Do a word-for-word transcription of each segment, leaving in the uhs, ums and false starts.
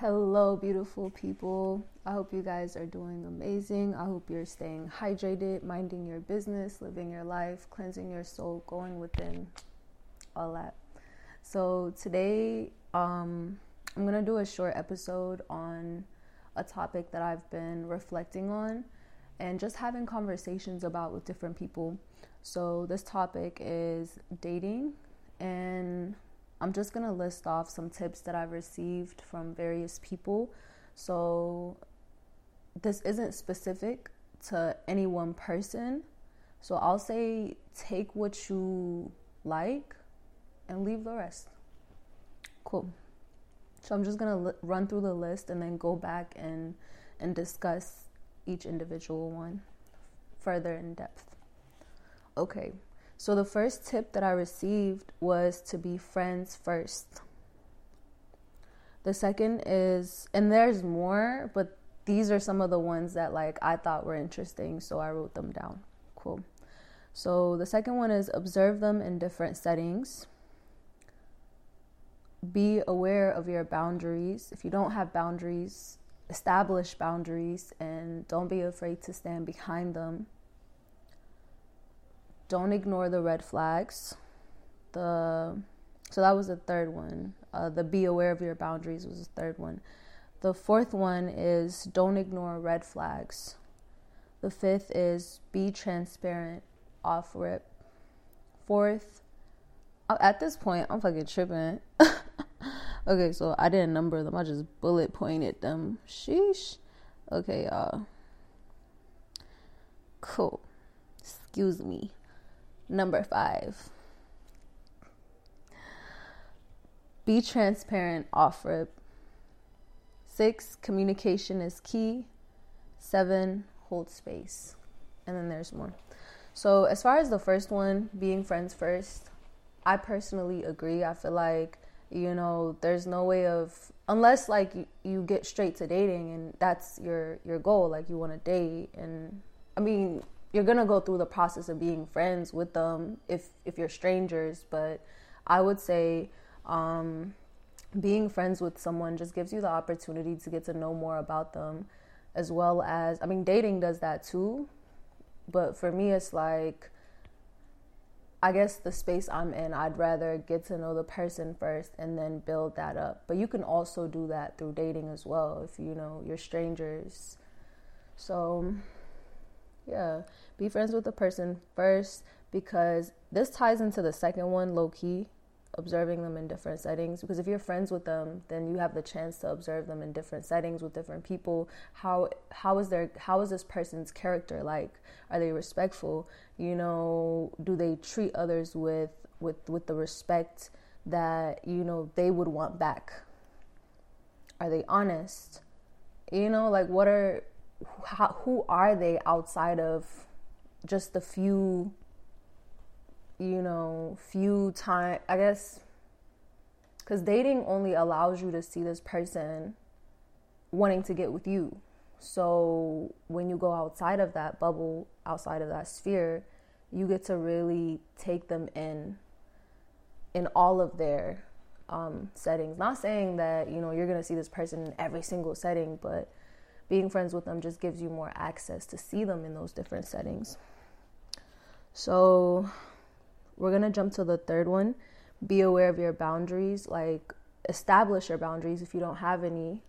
Hello, beautiful people. I hope you guys are doing amazing. I hope you're staying hydrated, minding your business, living your life, cleansing your soul, going within, all that. So today, um, I'm going to do a short episode on a topic that I've been reflecting on and just having conversations about with different people. So this topic is dating, and I'm just going to list off some tips that I've received from various people. So this isn't specific to any one person. So I'll say take what you like and leave the rest. Cool. So I'm just going to l- run through the list and then go back and, and discuss each individual one further in depth. Okay. So the first tip that I received was to be friends first. The second is, and there's more, but these are some of the ones that like I thought were interesting, so I wrote them down. Cool. So the second one is observe them in different settings. Be aware of your boundaries. If you don't have boundaries, establish boundaries and don't be afraid to stand behind them. Don't ignore the red flags. The so that was the third one. Uh, the be aware of your boundaries was the third one. The fourth one is don't ignore red flags. The fifth is be transparent off rip. Fourth, at this point, I'm fucking tripping. Okay, so I didn't number them. I just bullet pointed them. Sheesh. Okay, y'all. Cool. Excuse me. Number five, be transparent off rip. Six, communication is key. Seven, hold space. And then there's more. So as far as the first one, being friends first, I personally agree. I feel like, you know, there's no way of, unless like you, you get straight to dating and that's your, your goal, like you want to date. And I mean, you're going to go through the process of being friends with them if, if you're strangers. But I would say um, being friends with someone just gives you the opportunity to get to know more about them, as well as, I mean, dating does that too. But for me, it's like, I guess the space I'm in, I'd rather get to know the person first and then build that up. But you can also do that through dating as well if, you know, you're strangers. So yeah, be friends with the person first, because this ties into the second one, low-key, observing them in different settings. Because if you're friends with them, then you have the chance to observe them in different settings with different people. How how is their how is this person's character like? Are they respectful? You know, do they treat others with with, with the respect that, you know, they would want back? Are they honest? You know, like what are How, who are they outside of just the few, you know, few time, I guess, because dating only allows you to see this person wanting to get with you. So when you go outside of that bubble, outside of that sphere, you get to really take them in, in all of their um, settings. Not saying that, you know, you're going to see this person in every single setting, but being friends with them just gives you more access to see them in those different settings. So we're going to jump to the third one. Be aware of your boundaries. Like, establish your boundaries if you don't have any.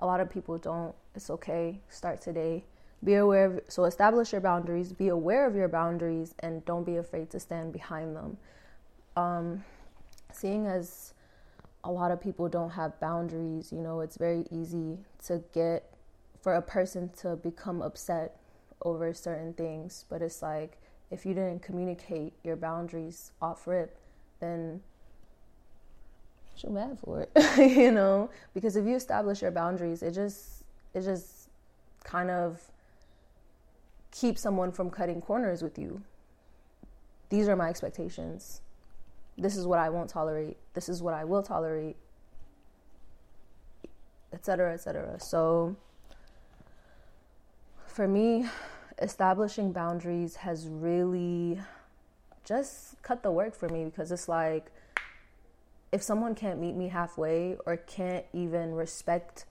A lot of people don't. It's okay. Start today. Be aware of, so establish your boundaries. Be aware of your boundaries and don't be afraid to stand behind them. Um, seeing as a lot of people don't have boundaries, you know, it's very easy to get for a person to become upset over certain things. But it's like, if you didn't communicate your boundaries off rip, then you're mad for it, you know? Because if you establish your boundaries, it just, it just kind of keeps someone from cutting corners with you. These are my expectations. This is what I won't tolerate. This is what I will tolerate, et cetera, et cetera. So for me, establishing boundaries has really just cut the work for me, because it's like, if someone can't meet me halfway or can't even respect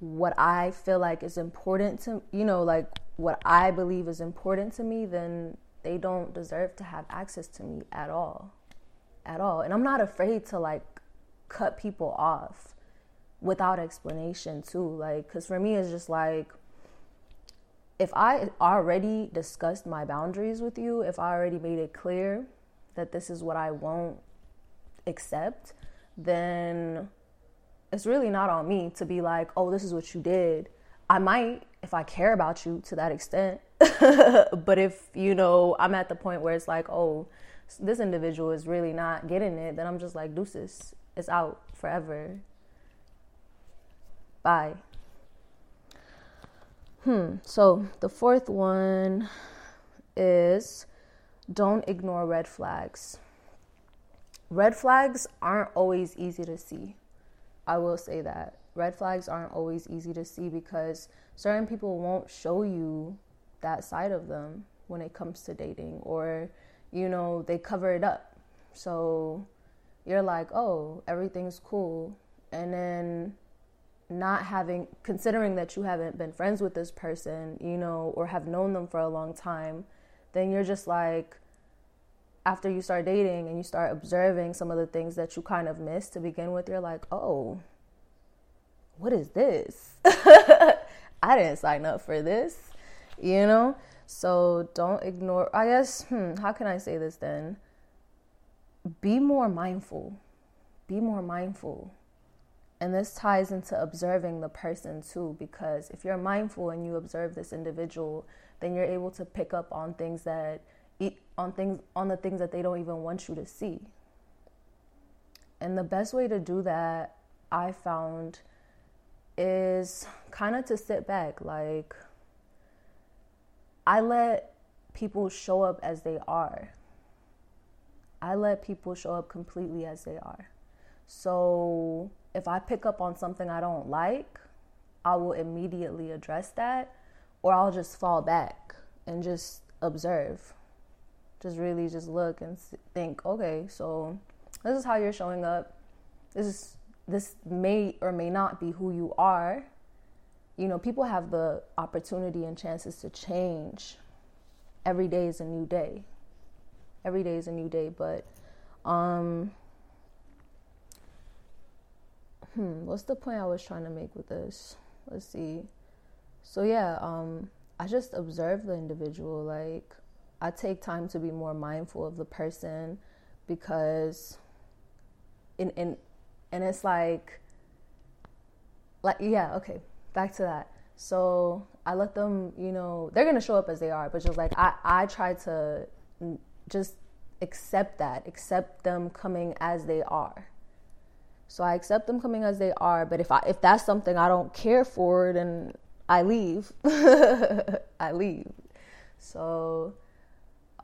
what I feel like is important to, you know, like what I believe is important to me, then they don't deserve to have access to me at all, at all. And I'm not afraid to like cut people off without explanation too. Like, because for me, it's just like, if I already discussed my boundaries with you, if I already made it clear that this is what I won't accept, then it's really not on me to be like, oh, this is what you did. I might, if I care about you to that extent. But if, you know, I'm at the point where it's like, oh, this individual is really not getting it, then I'm just like, deuces, it's out forever. Bye. Hmm. So the fourth one is don't ignore red flags. Red flags aren't always easy to see. I will say that. Red flags aren't always easy to see because certain people won't show you that side of them when it comes to dating, or, you know, they cover it up. So you're like, oh, everything's cool. And then not having, considering that you haven't been friends with this person, you know, or have known them for a long time, then you're just like, after you start dating and you start observing some of the things that you kind of missed to begin with, you're like, oh, what is this? I didn't sign up for this, you know? So don't ignore, I guess, hmm, how can I say this then? Be more mindful. Be more mindful. And this ties into observing the person too, because if you're mindful and you observe this individual, then you're able to pick up on things that, on things, on the things that they don't even want you to see. And the best way to do that, I found, is kind of to sit back. Like, I let people show up as they are. I let people show up completely as they are. So if I pick up on something I don't like, I will immediately address that, or I'll just fall back and just observe. Just really just look and think, okay, so this is how you're showing up. This is, this may or may not be who you are. You know, people have the opportunity and chances to change. Every day is a new day. Every day is a new day, but... um. Hmm, what's the point I was trying to make with this? Let's see. So yeah, um, I just observe the individual. Like, I take time to be more mindful of the person, because, in in, and it's like, like yeah, okay, back to that. So I let them, you know, they're gonna show up as they are, but just like I, I try to just accept that, accept them coming as they are. So I accept them coming as they are, but if I, if that's something I don't care for, then I leave. I leave. So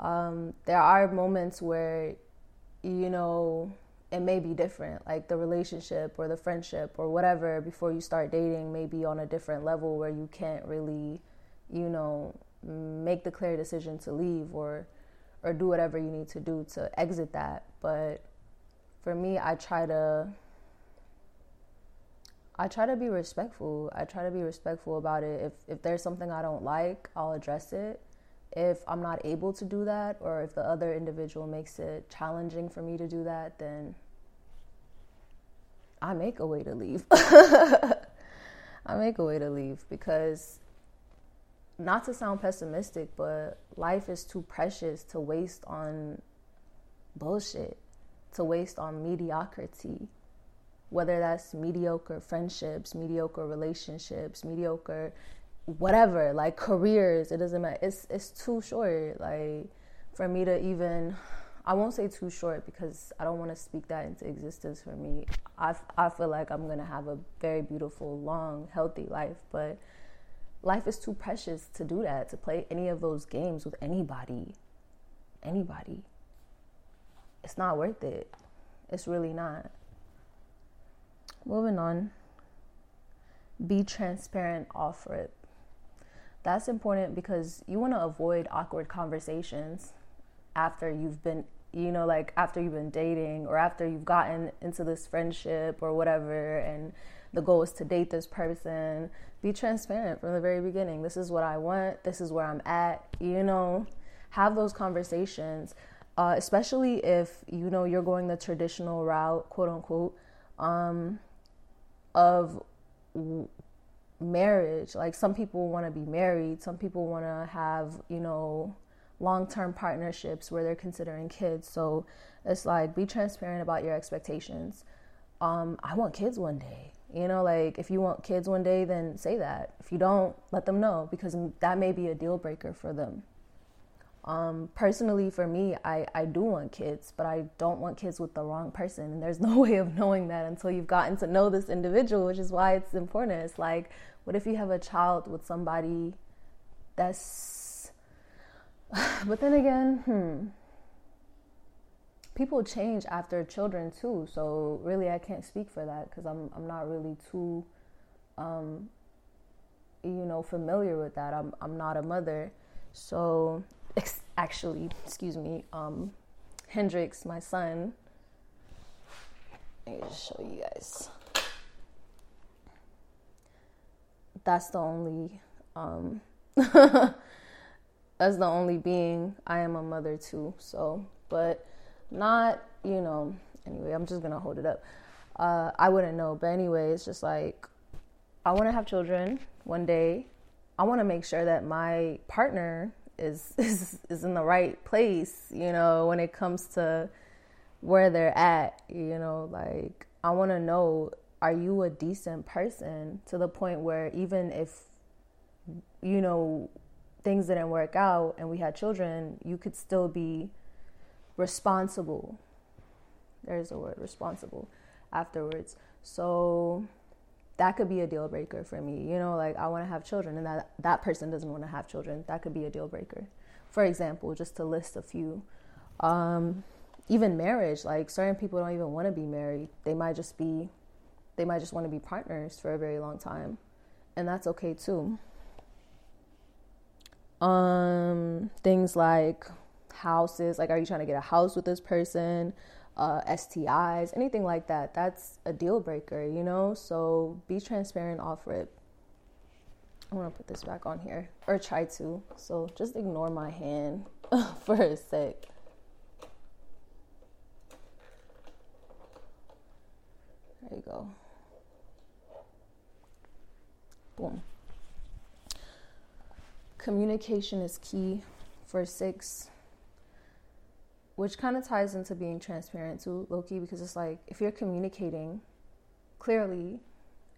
um, there are moments where, you know, it may be different. Like the relationship or the friendship or whatever before you start dating may be on a different level where you can't really, you know, make the clear decision to leave or or do whatever you need to do to exit that. But for me, I try to... I try to be respectful. I try to be respectful about it. If if there's something I don't like, I'll address it. If I'm not able to do that, or if the other individual makes it challenging for me to do that, then I make a way to leave. I make a way to leave, because, not to sound pessimistic, but life is too precious to waste on bullshit, to waste on mediocrity. Whether that's mediocre friendships, mediocre relationships, mediocre whatever, like careers, it doesn't matter. It's it's too short, like, for me to even, I won't say too short because I don't want to speak that into existence for me. I, I feel like I'm going to have a very beautiful, long, healthy life, but life is too precious to do that, to play any of those games with anybody, anybody. It's not worth it. It's really not. Moving on, be transparent off rip. That's important because you want to avoid awkward conversations after you've been you know, like after you've been dating or after you've gotten into this friendship or whatever, and the goal is to date this person, be transparent from the very beginning. This is what I want. This is where I'm at, you know, have those conversations, uh, especially if, you know, you're going the traditional route, quote unquote, um, of w- marriage. Like some people want to be married. Some people want to have, you know, long-term partnerships where they're considering kids. So it's like, be transparent about your expectations. Um, I want kids one day. You know, like if you want kids one day, then say that. If you don't, let them know, because that may be a deal breaker for them. Um, personally, for me, I, I do want kids, but I don't want kids with the wrong person. And there's no way of knowing that until you've gotten to know this individual, which is why it's important. It's like, what if you have a child with somebody that's... But then again, hmm... people change after children too, so really I can't speak for that because I'm I'm not really too, um, you know, familiar with that. I'm I'm not a mother, so ex- actually, excuse me, um, Hendrix, my son. Let me just show you guys. That's the only, um, that's the only being I am a mother to. So, but. Not, you know, anyway, I'm just going to hold it up. Uh, I wouldn't know. But anyway, it's just like, I want to have children one day. I want to make sure that my partner is, is is in the right place, you know, when it comes to where they're at, you know, like, I want to know, are you a decent person to the point where even if, you know, things didn't work out and we had children, you could still be responsible. There's the word, responsible, afterwards. So that could be a deal breaker for me. You know, like I want to have children and that, that person doesn't want to have children. That could be a deal breaker. For example, just to list a few, um, even marriage, like certain people don't even want to be married. They might just be, they might just want to be partners for a very long time. And that's okay too. Um, things like houses, like, are you trying to get a house with this person, uh, S T Is, anything like that, that's a deal breaker, you know, so be transparent off rip. I want to put this back on here, or try to, so just ignore my hand for a sec. There you go. Boom. Communication is key for six. Which kind of ties into being transparent too, low-key, because it's like, if you're communicating clearly,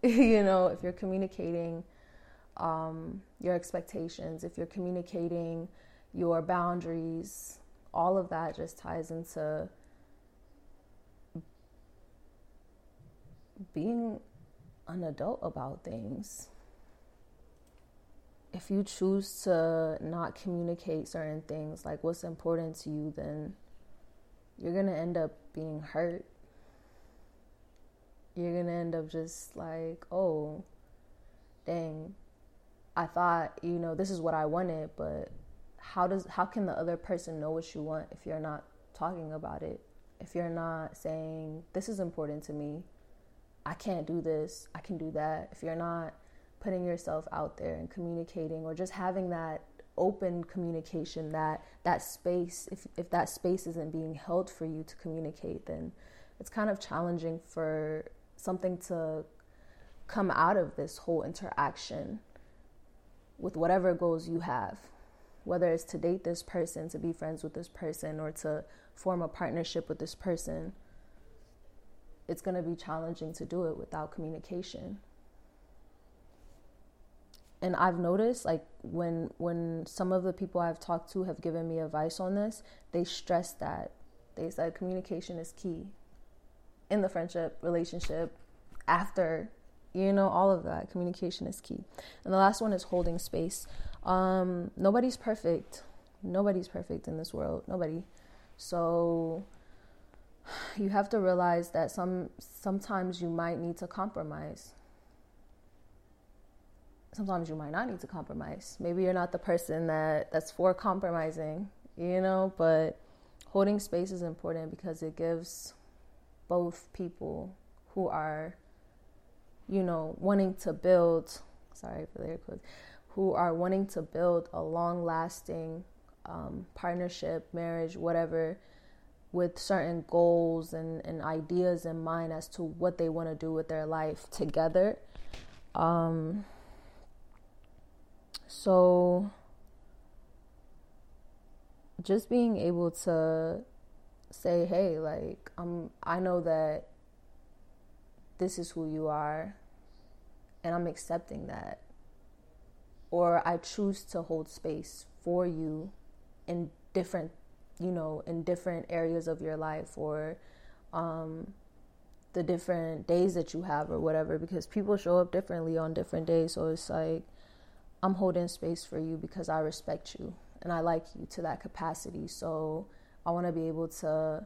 you know, if you're communicating um, your expectations, if you're communicating your boundaries, all of that just ties into being an adult about things. If you choose to not communicate certain things, like what's important to you, then you're going to end up being hurt. You're going to end up just like, oh, dang, I thought, you know, this is what I wanted, but how does, how can the other person know what you want if you're not talking about it? If you're not saying, this is important to me, I can't do this, I can do that. If you're not putting yourself out there and communicating, or just having that open communication, that that space, if if that space isn't being held for you to communicate, then it's kind of challenging for something to come out of this whole interaction with whatever goals you have, whether it's to date this person, to be friends with this person, or to form a partnership with this person. It's going to be challenging to do it without communication. And I've noticed, like, when when some of the people I've talked to have given me advice on this, they stress that. They said communication is key in the friendship, relationship, after, you know, all of that. Communication is key. And the last one is holding space. Um, nobody's perfect. Nobody's perfect in this world. Nobody. So you have to realize that some sometimes you might need to compromise. Sometimes you might not need to compromise. Maybe you're not the person that, that's for compromising, you know, but holding space is important because it gives both people who are, you know, wanting to build, sorry for the air quotes, who are wanting to build a long-lasting um, partnership, marriage, whatever, with certain goals and, and ideas in mind as to what they want to do with their life together. Um, so just being able to say, hey, like, I'm, I know that this is who you are, and I'm accepting that. Or I choose to hold space for you in different, you know, in different areas of your life, or um, the different days that you have or whatever, because people show up differently on different days. So it's like, I'm holding space for you because I respect you and I like you to that capacity. So I want to be able to